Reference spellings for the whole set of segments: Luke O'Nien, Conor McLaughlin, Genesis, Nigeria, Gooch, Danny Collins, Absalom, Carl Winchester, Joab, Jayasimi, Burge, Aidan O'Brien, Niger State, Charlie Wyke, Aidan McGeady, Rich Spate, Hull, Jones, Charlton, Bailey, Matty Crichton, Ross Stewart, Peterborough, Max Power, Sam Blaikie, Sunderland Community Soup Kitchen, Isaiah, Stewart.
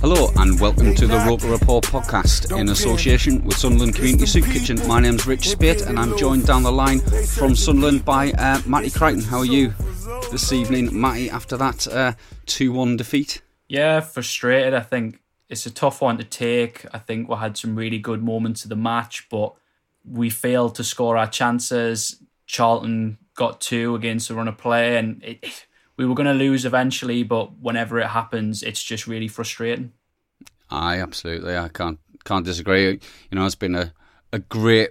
Hello and welcome to the Roker Report podcast in association with Sunderland Community Soup Kitchen. My name's Rich Spate and I'm joined down the line from Sunderland by Matty Crichton. How are you this evening, Matty, after that 2-1 defeat? Yeah, frustrated. I think it's a tough one to take. I think we had some really good moments of the match, but we failed to score our chances. Charlton got two against the run of play and we were going to lose eventually, but whenever it happens, it's just really frustrating. Aye, absolutely. I can't disagree. You know, it's been a great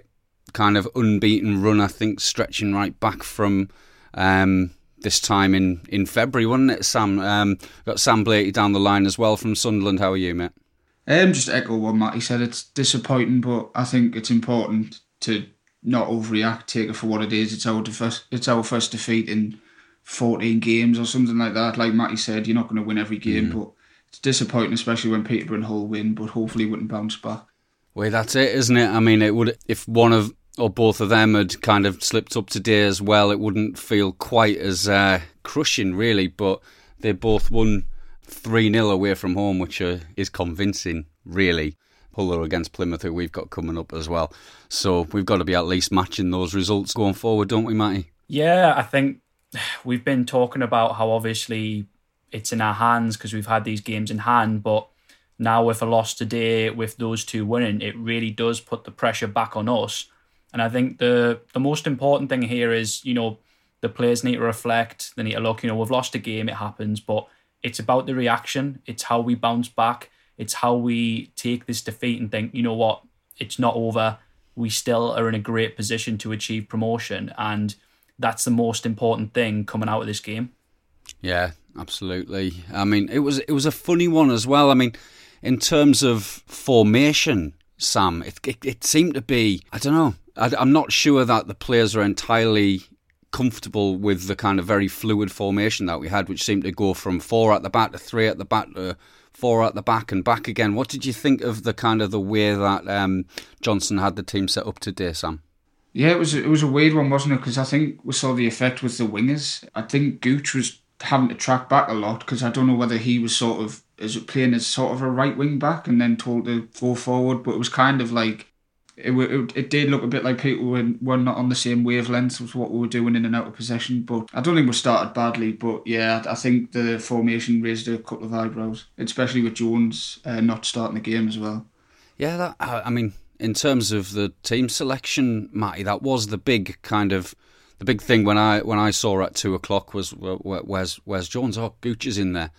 kind of unbeaten run, I think, stretching right back from this time in February, wasn't it, Sam? Got Sam Blaikie down the line as well from Sunderland. How are you, mate? Just echo what Matty said. It's disappointing, but I think it's important to not overreact, take it for what it is. It's our first defeat in 14 games or something like that. Like Matty said, you're not going to win every game, but it's disappointing, especially when Peterborough and Hull win, but hopefully it wouldn't bounce back. Well, that's it, isn't it? I mean, it would, if one of or both of them had kind of slipped up today as well, it wouldn't feel quite as crushing, really, but they both won 3-0 away from home, which is convincing, really. Hull are against Plymouth, who we've got coming up as well. So we've got to be at least matching those results going forward, don't we, Matty? Yeah, I think we've been talking about how obviously it's in our hands because we've had these games in hand, but now with a loss today, with those two winning, it really does put the pressure back on us. And I think the most important thing here is, you know, the players need to reflect. They need to look, you know, we've lost a game, it happens, but it's about the reaction. It's how we bounce back. It's how we take this defeat and think, you know what, it's not over. We still are in a great position to achieve promotion, and that's the most important thing coming out of this game. Yeah, absolutely. I mean, it was a funny one as well. I mean, in terms of formation, Sam, it seemed to be, I don't know, I'm not sure that the players are entirely comfortable with the kind of very fluid formation that we had, which seemed to go from 4 at the back to 3 at the back to 4 at the back and back again. What did you think of the kind of the way that Johnson had the team set up today, Sam? Yeah, it was a weird one, wasn't it? Because I think we saw the effect with the wingers. I think Gooch was having to track back a lot because I don't know whether he was playing as sort of a right wing back and then told to go forward. But it was kind of like, it did look a bit like people were not on the same wavelength with what we were doing in and out of possession. But I don't think we started badly. But yeah, I think the formation raised a couple of eyebrows, especially with Jones not starting the game as well. Yeah, in terms of the team selection, Matty, that was the big thing when I saw at 2:00 was where's Jones? Oh, Gooch is in there.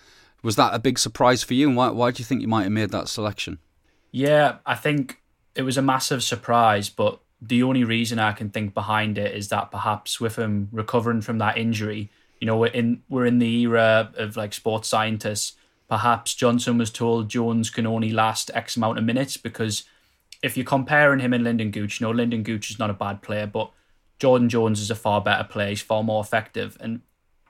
Was that a big surprise for you? And why do you think you might have made that selection? Yeah, I think it was a massive surprise, but the only reason I can think behind it is that perhaps with him recovering from that injury, you know, we're in the era of like sports scientists. Perhaps Johnson was told Jones can only last X amount of minutes because if you're comparing him and Lyndon Gooch, you know, Lyndon Gooch is not a bad player, but Jordan Jones is a far better player. He's far more effective. And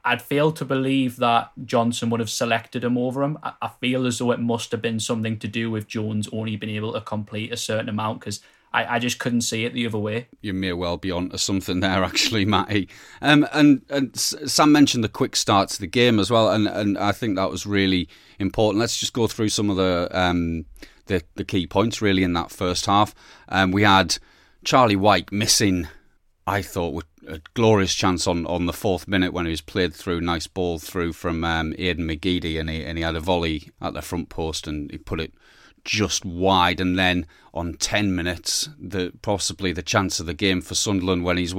I'd fail to believe that Johnson would have selected him over him. I feel as though it must have been something to do with Jones only being able to complete a certain amount because I just couldn't see it the other way. You may well be onto something there, actually, Matty. And Sam mentioned the quick start to the game as well, and I think that was really important. Let's just go through some of the key points really in that first half. We had Charlie Wyke missing, I thought, a glorious chance on the fourth minute when he was played through, nice ball through from Aidan McGeady, and he had a volley at the front post and he put it just wide. And then on 10 minutes, possibly the chance of the game for Sunderland, when he's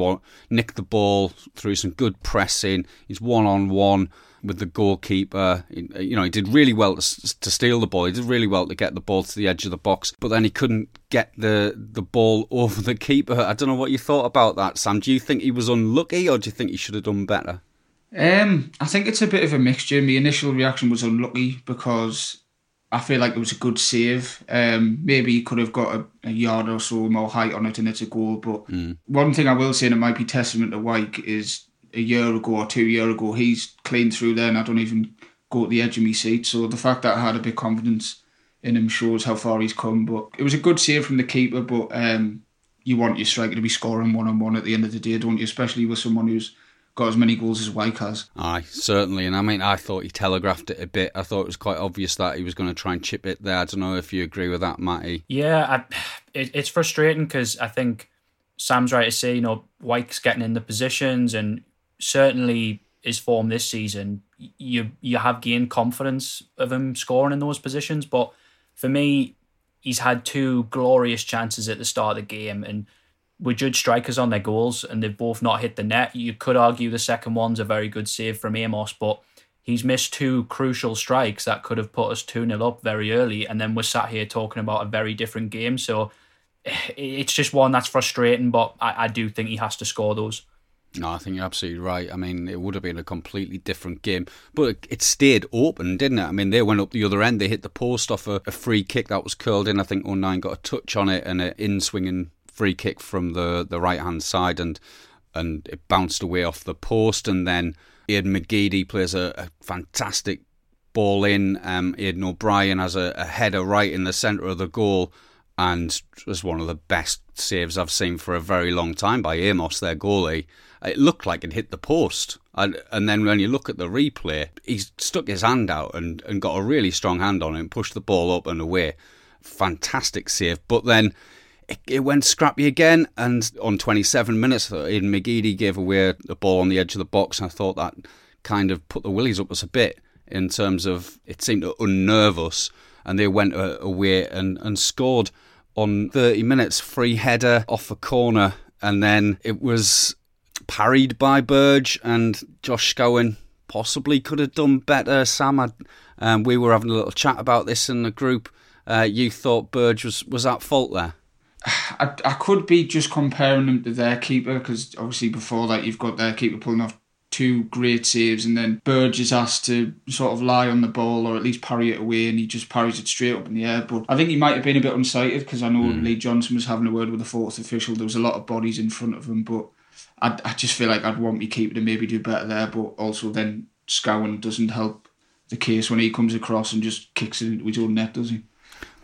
nicked the ball through some good pressing, he's one-on-one with the goalkeeper. You know, he did really well to steal the ball, he did really well to get the ball to the edge of the box, but then he couldn't get the ball over the keeper. I don't know what you thought about that, Sam. Do you think he was unlucky, or do you think he should have done better? I think it's a bit of a mixture. My initial reaction was unlucky because I feel like it was a good save. Maybe he could have got a yard or so more height on it and it's a goal, but one thing I will say, and it might be testament to Wyke, is a year ago or 2 years ago, he's cleaned through there and I don't even go to the edge of my seat. So the fact that I had a bit of confidence in him shows how far he's come. But it was a good save from the keeper, but you want your striker to be scoring one-on-one at the end of the day, don't you? Especially with someone who's got as many goals as Wyke has. Aye, certainly. And I mean, I thought he telegraphed it a bit. I thought it was quite obvious that he was going to try and chip it there. I don't know if you agree with that, Matty. Yeah, it's frustrating because I think Sam's right to say, you know, Wyke's getting in the positions, and certainly his form this season, you have gained confidence of him scoring in those positions. But for me, he's had two glorious chances at the start of the game, and we judge strikers on their goals, and they've both not hit the net. You could argue the second one's a very good save from Amos, but he's missed two crucial strikes that could have put us 2-0 up very early, and then we're sat here talking about a very different game. So it's just one that's frustrating, but I do think he has to score those. No, I think you're absolutely right. I mean, it would have been a completely different game, but it stayed open, didn't it? I mean, they went up the other end, they hit the post off a free kick that was curled in. I think O'Nien got a touch on it and an in-swinging free kick from the right-hand side, and it bounced away off the post. And then Aidan McGeady plays a fantastic ball in. Aidan O'Brien has a header right in the centre of the goal, and it was one of the best saves I've seen for a very long time by Amos, their goalie. It looked like it hit the post. And then when you look at the replay, he stuck his hand out and got a really strong hand on it and pushed the ball up and away. Fantastic save. But then it went scrappy again. And on 27 minutes, Aidan McGeady gave away the ball on the edge of the box. And I thought that kind of put the willies up us a bit in terms of it seemed to unnerve us. And they went away and scored on 30 minutes, free header off a corner, and then it was parried by Burge, and Josh Scowen possibly could have done better. Sam, we were having a little chat about this in the group. You thought Burge was at fault there? I could be just comparing them to their keeper, because obviously before that you've got their keeper pulling off two great saves, and then Burge is asked to sort of lie on the ball or at least parry it away, and he just parries it straight up in the air. But I think he might have been a bit unsighted, because I know Lee Johnson was having a word with the fourth official. There was a lot of bodies in front of him, but I just feel like I'd want my keeper to maybe do better there. But also then Scowen doesn't help the case when he comes across and just kicks it into his own net, does he?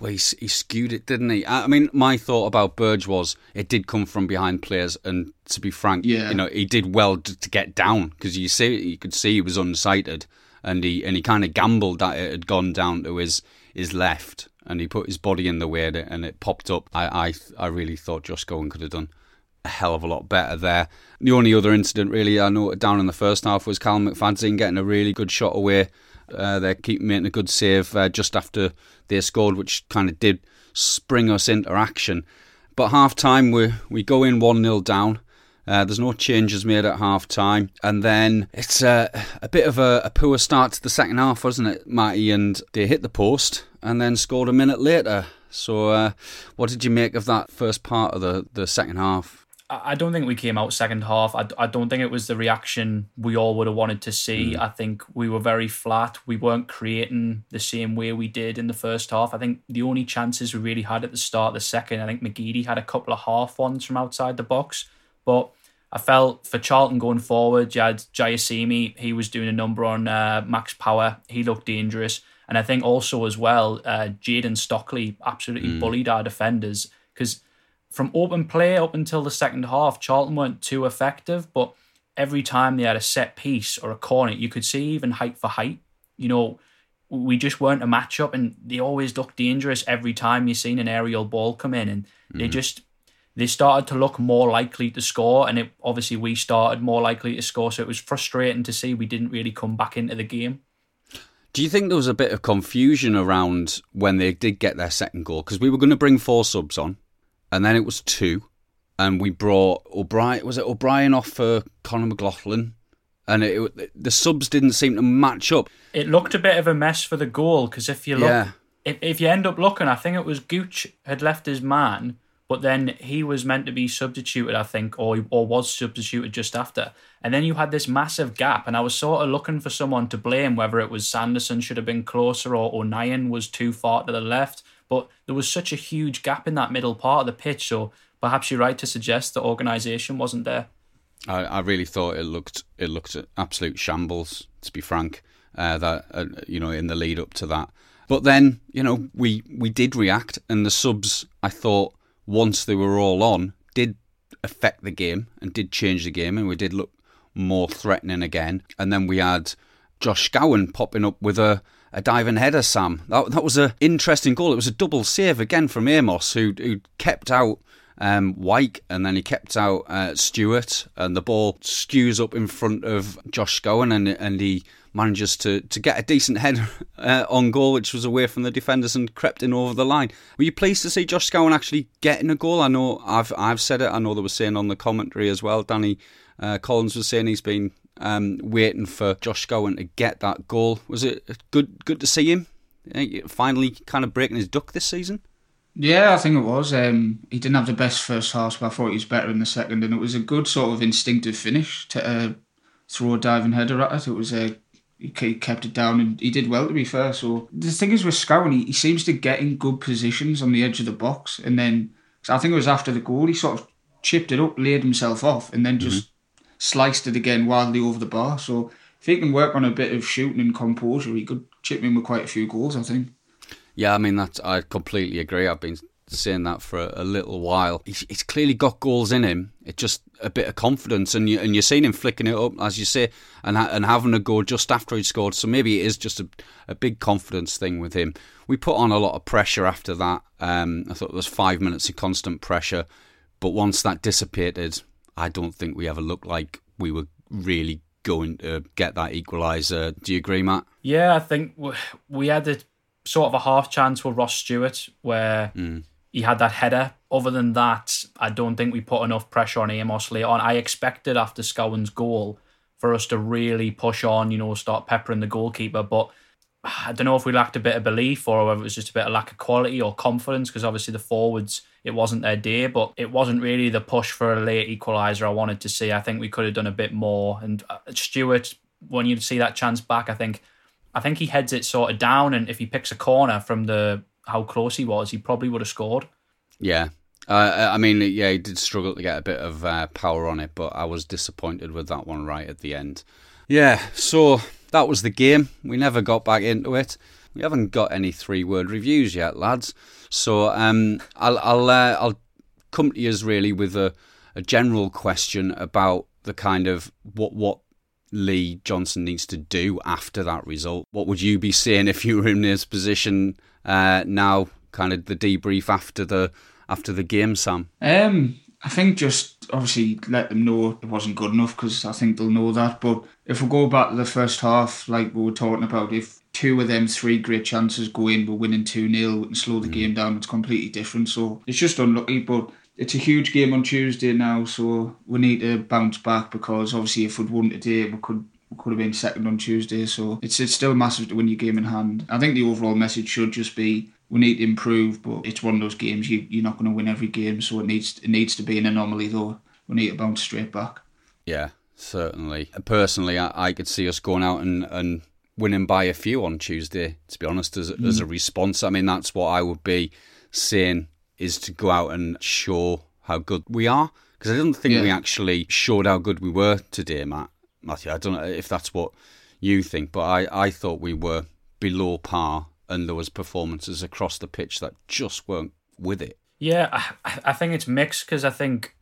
Well, he skewed it, didn't he? I mean, my thought about Burge was it did come from behind players, and to be frank, you know, he did well to get down, because you could see he was unsighted, and he kind of gambled that it had gone down to his left, and he put his body in the way and it popped up. I really thought Josh Scowen could have done a hell of a lot better there. The only other incident really I noted down in the first half was Callum McFadden getting a really good shot away. They keep making a good save just after they scored, which kind of did spring us into action. But half-time, we go in 1-0 down. There's no changes made at half-time. And then it's a bit of a poor start to the second half, wasn't it, Matty? And they hit the post and then scored a minute later. So what did you make of that first part of the second half? I don't think we came out second half. I don't think it was the reaction we all would have wanted to see. I think we were very flat. We weren't creating the same way we did in the first half. I think the only chances we really had at the start of the second, I think McGeady had a couple of half ones from outside the box. But I felt for Charlton going forward, you had Jayasimi. He was doing a number on Max Power. He looked dangerous. And I think also as well, Jaden Stockley absolutely bullied our defenders, because from open play up until the second half, Charlton weren't too effective, but every time they had a set piece or a corner, you could see even height for height. You know, we just weren't a matchup, and they always looked dangerous every time you seen an aerial ball come in, and they just they started to look more likely to score, and obviously we started more likely to score, so it was frustrating to see we didn't really come back into the game. Do you think there was a bit of confusion around when they did get their second goal? Because we were going to bring four subs on, and then it was two, and we brought O'Brien, was it O'Brien off for Conor McLaughlin? And the subs didn't seem to match up. It looked a bit of a mess for the goal, because if you look, if you end up looking, I think it was Gooch had left his man, but then he was meant to be substituted, I think, or was substituted just after. And then you had this massive gap, and I was sort of looking for someone to blame, whether it was Sanderson should have been closer or O'Nien was too far to the left. But there was such a huge gap in that middle part of the pitch, so perhaps you're right to suggest that organisation wasn't there. I really thought it looked absolute shambles, to be frank, in the lead up to that. But then, we did react, and the subs, I thought, once they were all on, did affect the game and did change the game, and we did look more threatening again. And then we had Josh Scowen popping up with a diving header, Sam. That was an interesting goal. It was a double save again from Amos, who kept out Wyke, and then he kept out Stewart, and the ball skews up in front of Josh Scowen, and he manages to get a decent header on goal, which was away from the defenders and crept in over the line. Were you pleased to see Josh Scowen actually getting a goal? I know I've said it. I know they were saying on the commentary as well, Danny Collins was saying he's been waiting for Josh Scowen to get that goal. Was it good to see him finally kind of breaking his duck this season? Yeah, I think it was. He didn't have the best first half, but I thought he was better in the second, and it was a good sort of instinctive finish to throw a diving header at it. It was he kept it down, and he did well, to be fair. So the thing is with Scowen, he seems to get in good positions on the edge of the box, and then I think it was after the goal, he sort of chipped it up, laid himself off, and then just sliced it again wildly over the bar. So if he can work on a bit of shooting and composure, he could chip in with quite a few goals, I think. Yeah, I mean, I completely agree. I've been saying that for a little while. He's clearly got goals in him. It's just a bit of confidence, and you're seeing him flicking it up, as you say, and having a go just after he'd scored. So maybe it is just a big confidence thing with him. We put on a lot of pressure after that. I thought there was 5 minutes of constant pressure, but once that dissipated, I don't think we ever looked like we were really going to get that equaliser. Do you agree, Matt? Yeah, I think we had a sort of a half chance with Ross Stewart where he had that header. Other than that, I don't think we put enough pressure on Amos later on. I expected after Scowen's goal for us to really push on, start peppering the goalkeeper, but I don't know if we lacked a bit of belief or whether it was just a bit of lack of quality or confidence, because obviously the forwards, it wasn't their day, but it wasn't really the push for a late equaliser I wanted to see. I think we could have done a bit more. And Stewart, when you see that chance back, I think he heads it sort of down, and if he picks a corner from how close he was, he probably would have scored. Yeah. He did struggle to get a bit of power on it, but I was disappointed with that one right at the end. Yeah, so that was the game. We never got back into it. We haven't got any three-word reviews yet, lads. So I'll come to you really with a general question about the kind of what Lee Johnson needs to do after that result. What would you be saying if you were in his position now, kind of the debrief after the game, Sam? I think just obviously let them know it wasn't good enough, because I think they'll know that. But if we go back to the first half, like we were talking about, if two of them three great chances go in, we're winning 2-0, we can slow the game down. It's completely different. So it's just unlucky, but it's a huge game on Tuesday now, so we need to bounce back, because obviously if we'd won today, we could have been second on Tuesday. So it's still massive to win your game in hand. I think the overall message should just be we need to improve, but it's one of those games you're not going to win every game, so it needs to be an anomaly though. We need to bounce straight back. Yeah, certainly. Personally, I could see us going out and winning by a few on Tuesday, to be honest, as a response. I mean, that's what I would be saying, is to go out and show how good we are. Because I don't think we actually showed how good we were today, Matthew. I don't know if that's what you think, but I thought we were below par, and there was performances across the pitch that just weren't with it. Yeah, I think it's mixed, because I think,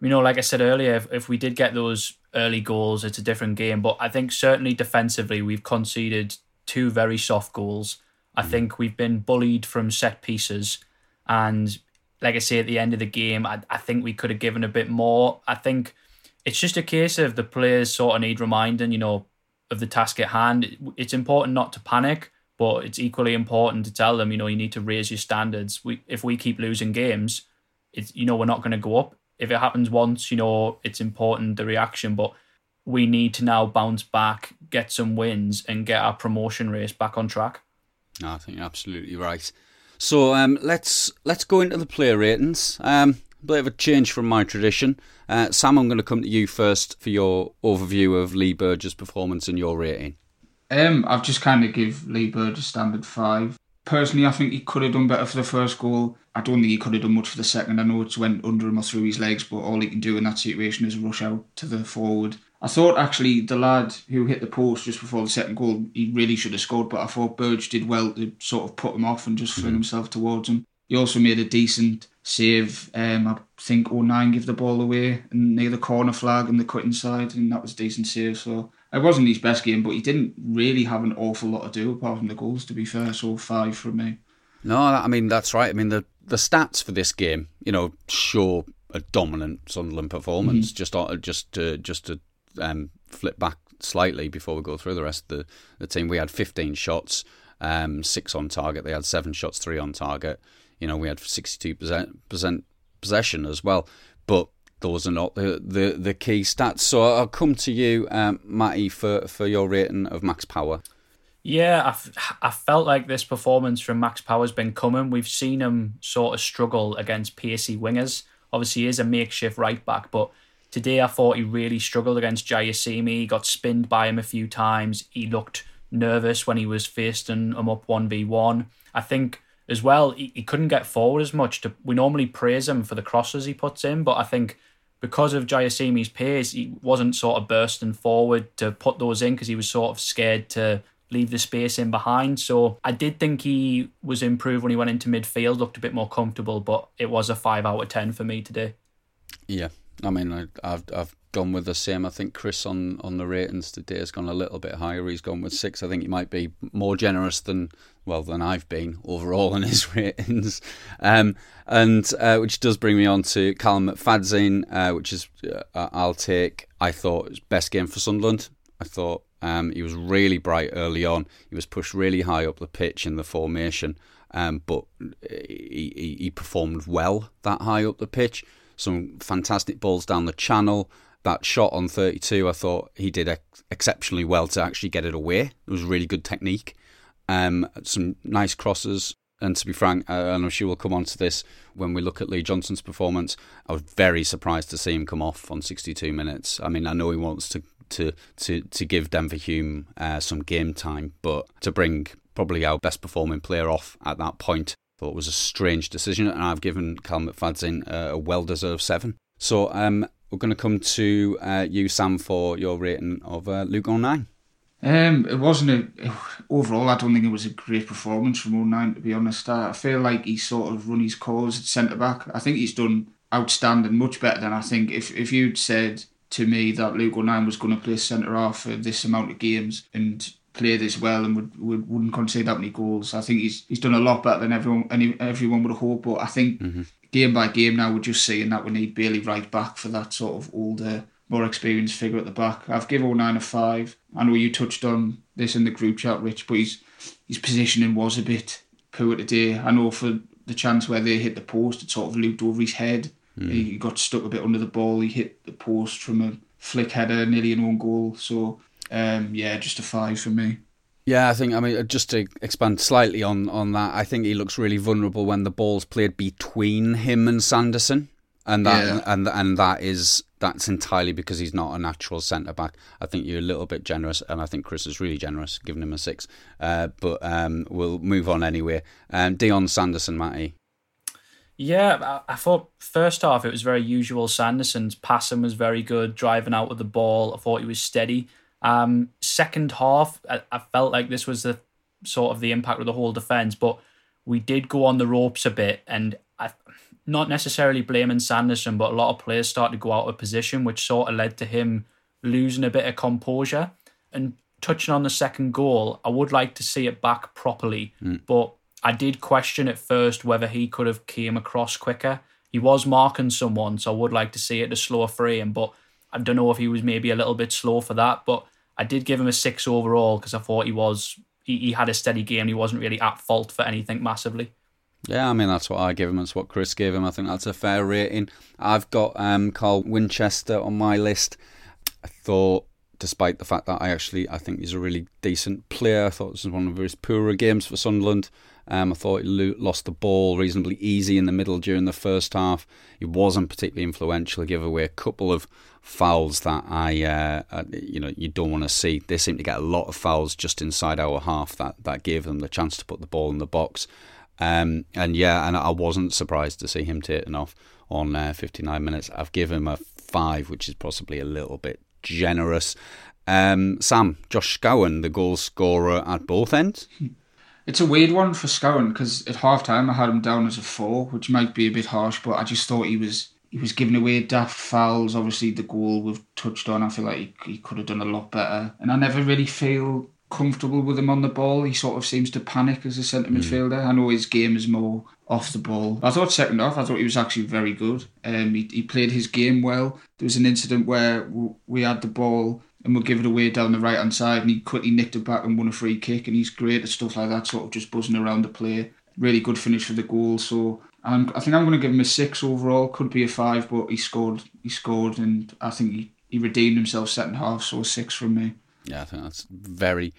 like I said earlier, if we did get those early goals, it's a different game. But I think certainly defensively, we've conceded two very soft goals. I think we've been bullied from set pieces. And like I say, at the end of the game, I think we could have given a bit more. I think it's just a case of the players sort of need reminding, you know, of the task at hand. It's important not to panic, but it's equally important to tell them, you know, you need to raise your standards. If we keep losing games, it's, you know, we're not going to go up. If it happens once, you know, it's important, the reaction, but we need to now bounce back, get some wins and get our promotion race back on track. No, I think you're absolutely right. So let's go into the player ratings. A bit of a change from my tradition. Sam, I'm going to come to you first for your overview of Lee Burge's performance and your rating. I've just kind of give Lee Burge a standard 5. Personally, I think he could have done better for the first goal. I don't think he could have done much for the second. I know it's went under him or through his legs, but all he can do in that situation is rush out to the forward. I thought actually the lad who hit the post just before the second goal, he really should have scored, but I thought Burge did well to sort of put him off and just fling himself towards him. He also made a decent save. I think O'Nien gave the ball away and near the corner flag and the cutting side, and that was a decent save. So it wasn't his best game, but he didn't really have an awful lot to do apart from the goals, to be fair. So 5 from me. No, I mean, that's right. I mean, the stats for this game, you know, show a dominant Sunderland performance. Just to flip back slightly before we go through the rest of the team. We had 15 shots, 6 on target. They had 7 shots, 3 on target. You know, we had 62% possession as well. But those are not the key stats. So I'll come to you, Matty, for your rating of Max Power. Yeah, I felt like this performance from Max Power's been coming. We've seen him sort of struggle against pacey wingers. Obviously, he is a makeshift right-back, but today I thought he really struggled against Jayasimi. He got spinned by him a few times. He looked nervous when he was facing him up 1v1. I think as well, he couldn't get forward as much. We normally praise him for the crosses he puts in, but I think because of Jayasimi's pace, he wasn't sort of bursting forward to put those in because he was sort of scared to leave the space in behind. So I did think he was improved when he went into midfield, looked a bit more comfortable, but it was a 5 out of 10 for me today. Yeah. I mean, I've gone with the same. I think Chris on the ratings today has gone a little bit higher. He's gone with 6. I think he might be more generous than I've been overall in his ratings. And which does bring me on to Callum McFadden, which is I'll take. I thought it was best game for Sunderland. I thought he was really bright early on. He was pushed really high up the pitch in the formation, but he performed well that high up the pitch. Some fantastic balls down the channel. That shot on 32, I thought he did exceptionally well to actually get it away. It was really good technique. Some nice crosses. And to be frank, and I'm sure we'll come on to this when we look at Lee Johnson's performance, I was very surprised to see him come off on 62 minutes. I mean, I know he wants to give Denver Hume some game time, but to bring probably our best performing player off at that point, thought it was a strange decision, and I've given Callum McFadden a well-deserved 7. So we're going to come to you, Sam, for your rating of Luke O'Nien. It wasn't overall, I don't think it was a great performance from O'Nien, to be honest. I feel like he sort of run his course at centre-back. I think he's done outstanding, much better than I think. If you'd said to me that Luke O'Nien was going to play centre-half for this amount of games and played as well and wouldn't concede that many goals, I think he's done a lot better than everyone would have hoped. But I think game by game now we're just seeing that we need Bailey right back for that sort of older, more experienced figure at the back. I've given O'Nien a 5. I know you touched on this in the group chat, Rich, but his positioning was a bit poor today. I know for the chance where they hit the post, it sort of looped over his head. He got stuck a bit under the ball. He hit the post from a flick header, nearly an own goal. So just a 5 for me. Yeah, I think, I mean, just to expand slightly on that, I think he looks really vulnerable when the ball's played between him and Sanderson, and that that's entirely because he's not a natural centre back. I think you're a little bit generous, and I think Chris is really generous, giving him a 6. But we'll move on anyway. Dion Sanderson, Matty. Yeah, I thought first half it was very usual. Sanderson's passing was very good, driving out with the ball. I thought he was steady. Second half, I felt like this was the sort of the impact of the whole defence, but we did go on the ropes a bit, and I'm not necessarily blaming Sanderson, but a lot of players started to go out of position, which sort of led to him losing a bit of composure. And touching on the second goal, I would like to see it back properly, but I did question at first whether he could have came across quicker. He was marking someone, so I would like to see it a slower frame, but I don't know if he was maybe a little bit slow for that. But I did give him a 6 overall because I thought he had a steady game. He wasn't really at fault for anything massively. Yeah, I mean, that's what I give him. That's what Chris gave him. I think that's a fair rating. I've got Carl Winchester on my list. I thought, despite the fact that I think he's a really decent player, I thought this was one of his poorer games for Sunderland. I thought he lost the ball reasonably easy in the middle during the first half. He wasn't particularly influential. He gave away a couple of fouls that you don't want to see. They seem to get a lot of fouls just inside our half that gave them the chance to put the ball in the box. And I wasn't surprised to see him taken off on 59 minutes. I've given him a 5, which is possibly a little bit generous. Josh Scowen, the goal scorer at both ends. It's a weird one for Scowen because at half time I had him down as a 4, which might be a bit harsh, but I just thought he was giving away daft fouls. Obviously, the goal we've touched on, I feel like he could have done a lot better. And I never really feel comfortable with him on the ball. He sort of seems to panic as a centre midfielder. I know his game is more off the ball. I thought second half, I thought he was actually very good. He played his game well. There was an incident where we had the ball and we'll give it away down the right hand side and he quickly nicked it back and won a free kick, and he's great at stuff like that, sort of just buzzing around the play. Really good finish for the goal. So I think I'm going to give him a 6 overall. Could be a 5, but he scored and I think he redeemed himself second half, so a 6 from me. Yeah, I think that's very,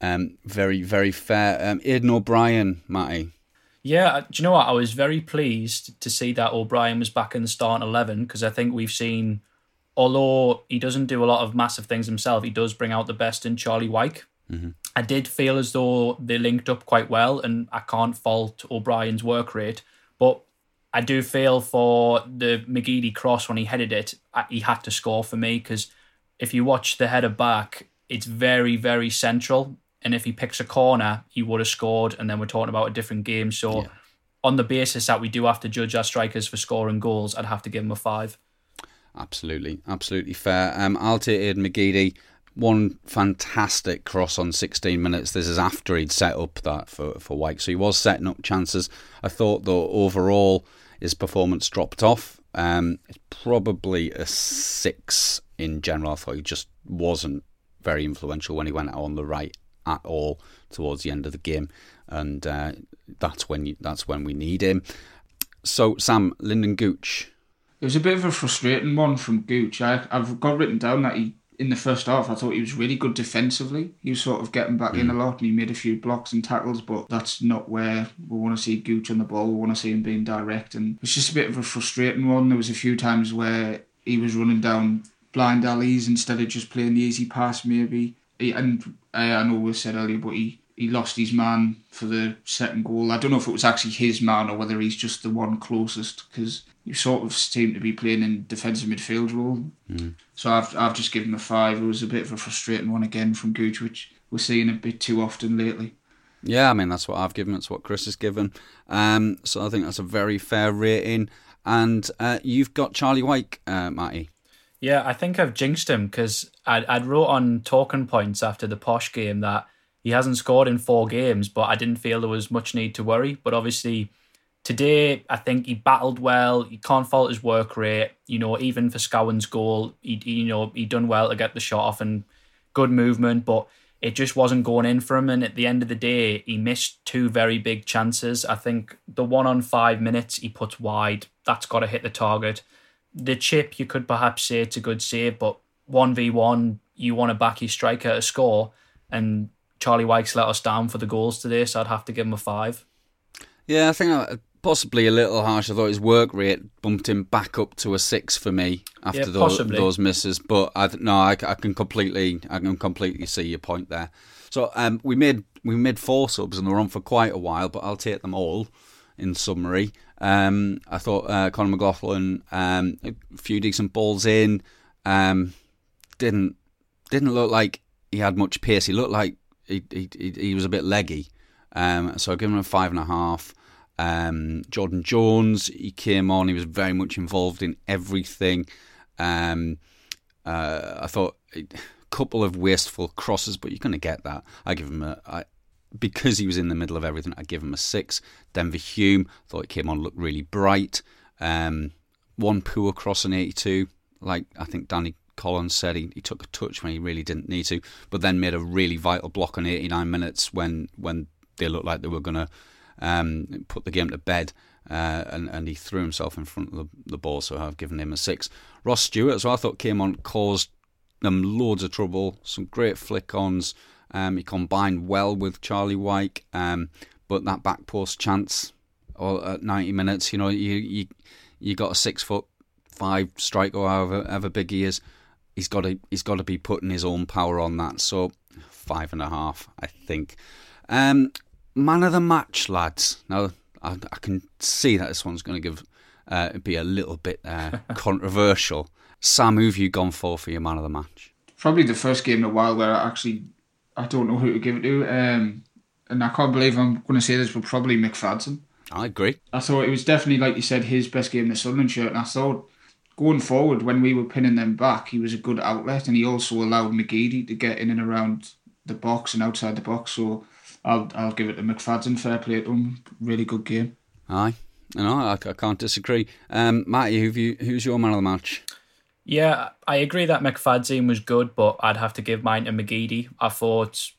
very, very fair. Aidan O'Brien, Matty. Yeah, do you know what? I was very pleased to see that O'Brien was back in the starting 11 because I think we've seen, although he doesn't do a lot of massive things himself, he does bring out the best in Charlie Wyke. Mm-hmm. I did feel as though they linked up quite well, and I can't fault O'Brien's work rate, but I do feel for the McGeady cross when he headed it, he had to score for me because if you watch the header back, it's very, very central. And if he picks a corner, he would have scored. And then we're talking about a different game. So on the basis that we do have to judge our strikers for scoring goals, I'd have to give him a 5. Absolutely. Absolutely fair. I'll take Aidan McGeady. One fantastic cross on 16 minutes. This is after he'd set up that for Wyke. So he was setting up chances. I thought, though, overall, his performance dropped off. It's probably a 6 in general. I thought he just wasn't very influential when he went out on the right at all towards the end of the game, and that's when we need him. So Sam, Lyndon Gooch. It was a bit of a frustrating one from Gooch. I've got written down that he, in the first half, I thought he was really good defensively. He was sort of getting back in a lot, and he made a few blocks and tackles, but that's not where we want to see Gooch on the ball. We want to see him being direct, and it's just a bit of a frustrating one. There was a few times where he was running down blind alleys instead of just playing the easy pass, maybe. I know we said earlier, but he lost his man for the second goal. I don't know if it was actually his man or whether he's just the one closest, because you sort of seem to be playing in defensive midfield role. Mm. So I've just given him a 5. It was a bit of a frustrating one again from Gooch, which we're seeing a bit too often lately. Yeah, I mean, that's what I've given. That's what Chris has given. So I think that's a very fair rating. And you've got Charlie Wyke, Matty. Yeah, I think I've jinxed him because I'd wrote on talking points after the Posh game that he hasn't scored in 4 games, but I didn't feel there was much need to worry. But obviously, today, I think he battled well. He can't fault his work rate. You know, even for Scowen's goal, he done well to get the shot off and good movement, but it just wasn't going in for him. And at the end of the day, he missed 2 very big chances. I think the one on 5 minutes he puts wide, that's got to hit the target. The chip, you could perhaps say it's a good save, but 1v1, you want to back your striker to score, and Charlie Wyke's let us down for the goals today, so I'd have to give him a 5. Yeah, I think possibly a little harsh. I thought his work rate bumped him back up to a 6 for me after those misses, but I can completely see your point there. So we made 4 subs, and they were on for quite a while, but I'll take them all. In summary, I thought Conor McLaughlin, a few decent balls in, didn't look like he had much pace. He looked like he was a bit leggy. So I give him a 5.5. Jordan Jones, he came on. He was very much involved in everything. I thought a couple of wasteful crosses, but you're going to get that. I give him because he was in the middle of everything, I give him a 6. Denver Hume, thought it came on, looked really bright. One poor cross in 82. Like I think Danny Collins said, he took a touch when he really didn't need to, but then made a really vital block on 89 minutes when they looked like they were going to put the game to bed. And he threw himself in front of the ball, so I've given him a 6. Ross Stewart, so I thought came on, caused them loads of trouble, some great flick-ons. He combined well with Charlie Wyke, but that back post chance at 90 minutes, you know, you got a 6'5" striker, however big he is. He's got to be putting his own power on that. So 5.5, I think. Man of the match, lads. Now, I can see that this one's going to be a little bit controversial. Sam, who have you gone for your man of the match? Probably the first game in a while where I don't know who to give it to. And I can't believe I'm going to say this, but probably McFadden. I agree. I thought it was definitely, like you said, his best game in the Sunderland shirt. And I thought, going forward, when we were pinning them back, he was a good outlet. And he also allowed McGeady to get in and around the box and outside the box. So I'll give it to McFadden. Fair play to him. Really good game. Aye. No, I can't disagree. Matty, who's your man of the match? Yeah, I agree that McFadden was good, but I'd have to give mine to McGeady. I thought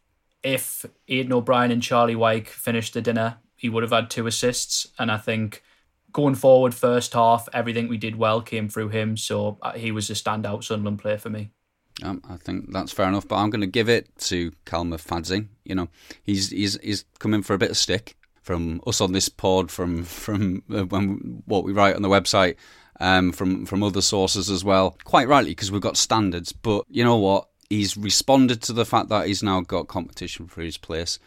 if Aidan O'Brien and Charlie Wyke finished the dinner, he would have had 2 assists. And I think going forward, first half, everything we did well came through him. So he was a standout Sunderland player for me. I think that's fair enough, but I'm going to give it to Callum McFadden. You know, he's come in for a bit of stick from us on this pod, from when what we write on the website, from other sources as well. Quite rightly, because we've got standards. But you know what? He's responded to the fact that he's now got competition for his place,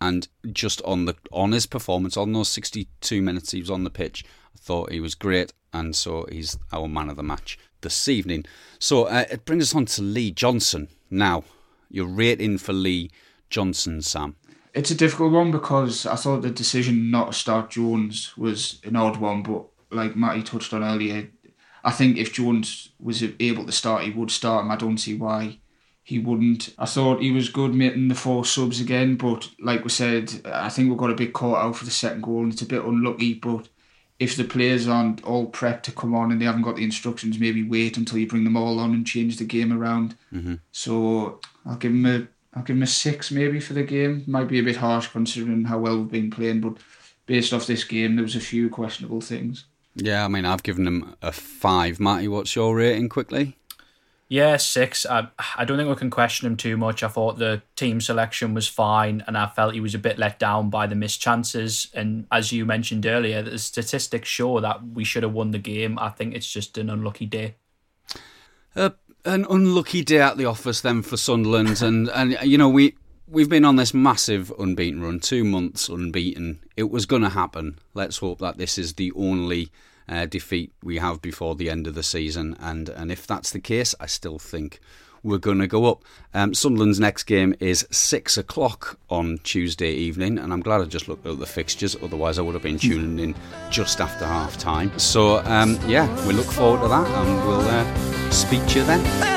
and just on his performance on those 62 minutes he was on the pitch, I thought he was great, and so he's our man of the match this evening. So it brings us on to Lee Johnson. Now, your rating for Lee Johnson, Sam? It's a difficult one because I thought the decision not to start Jones was an odd one, but like Matty touched on earlier, I think if Jones was able to start, he would start him. I don't see why he wouldn't. I thought he was good making the 4 subs again, but like we said, I think we got a bit caught out for the second goal, and it's a bit unlucky, but if the players aren't all prepped to come on and they haven't got the instructions, maybe wait until you bring them all on and change the game around. Mm-hmm. So I'll give him a 6 maybe for the game. Might be a bit harsh considering how well we've been playing, but based off this game, there was a few questionable things. Yeah, I mean, I've given him a 5. Matty, what's your rating quickly? Yeah, 6. I don't think we can question him too much. I thought the team selection was fine, and I felt he was a bit let down by the missed chances. And as you mentioned earlier, the statistics show that we should have won the game. I think it's just an unlucky day. An unlucky day at the office then for Sunderland. and you know, we've been on this massive unbeaten run, 2 months unbeaten. It was going to happen. Let's hope that this is the only defeat we have before the end of the season, and if that's the case, I still think we're going to go up. Sunderland's next game is 6 o'clock on Tuesday evening, and I'm glad I just looked at the fixtures, otherwise I would have been tuning in just after half time. So yeah, we look forward to that, and we'll speak to you then.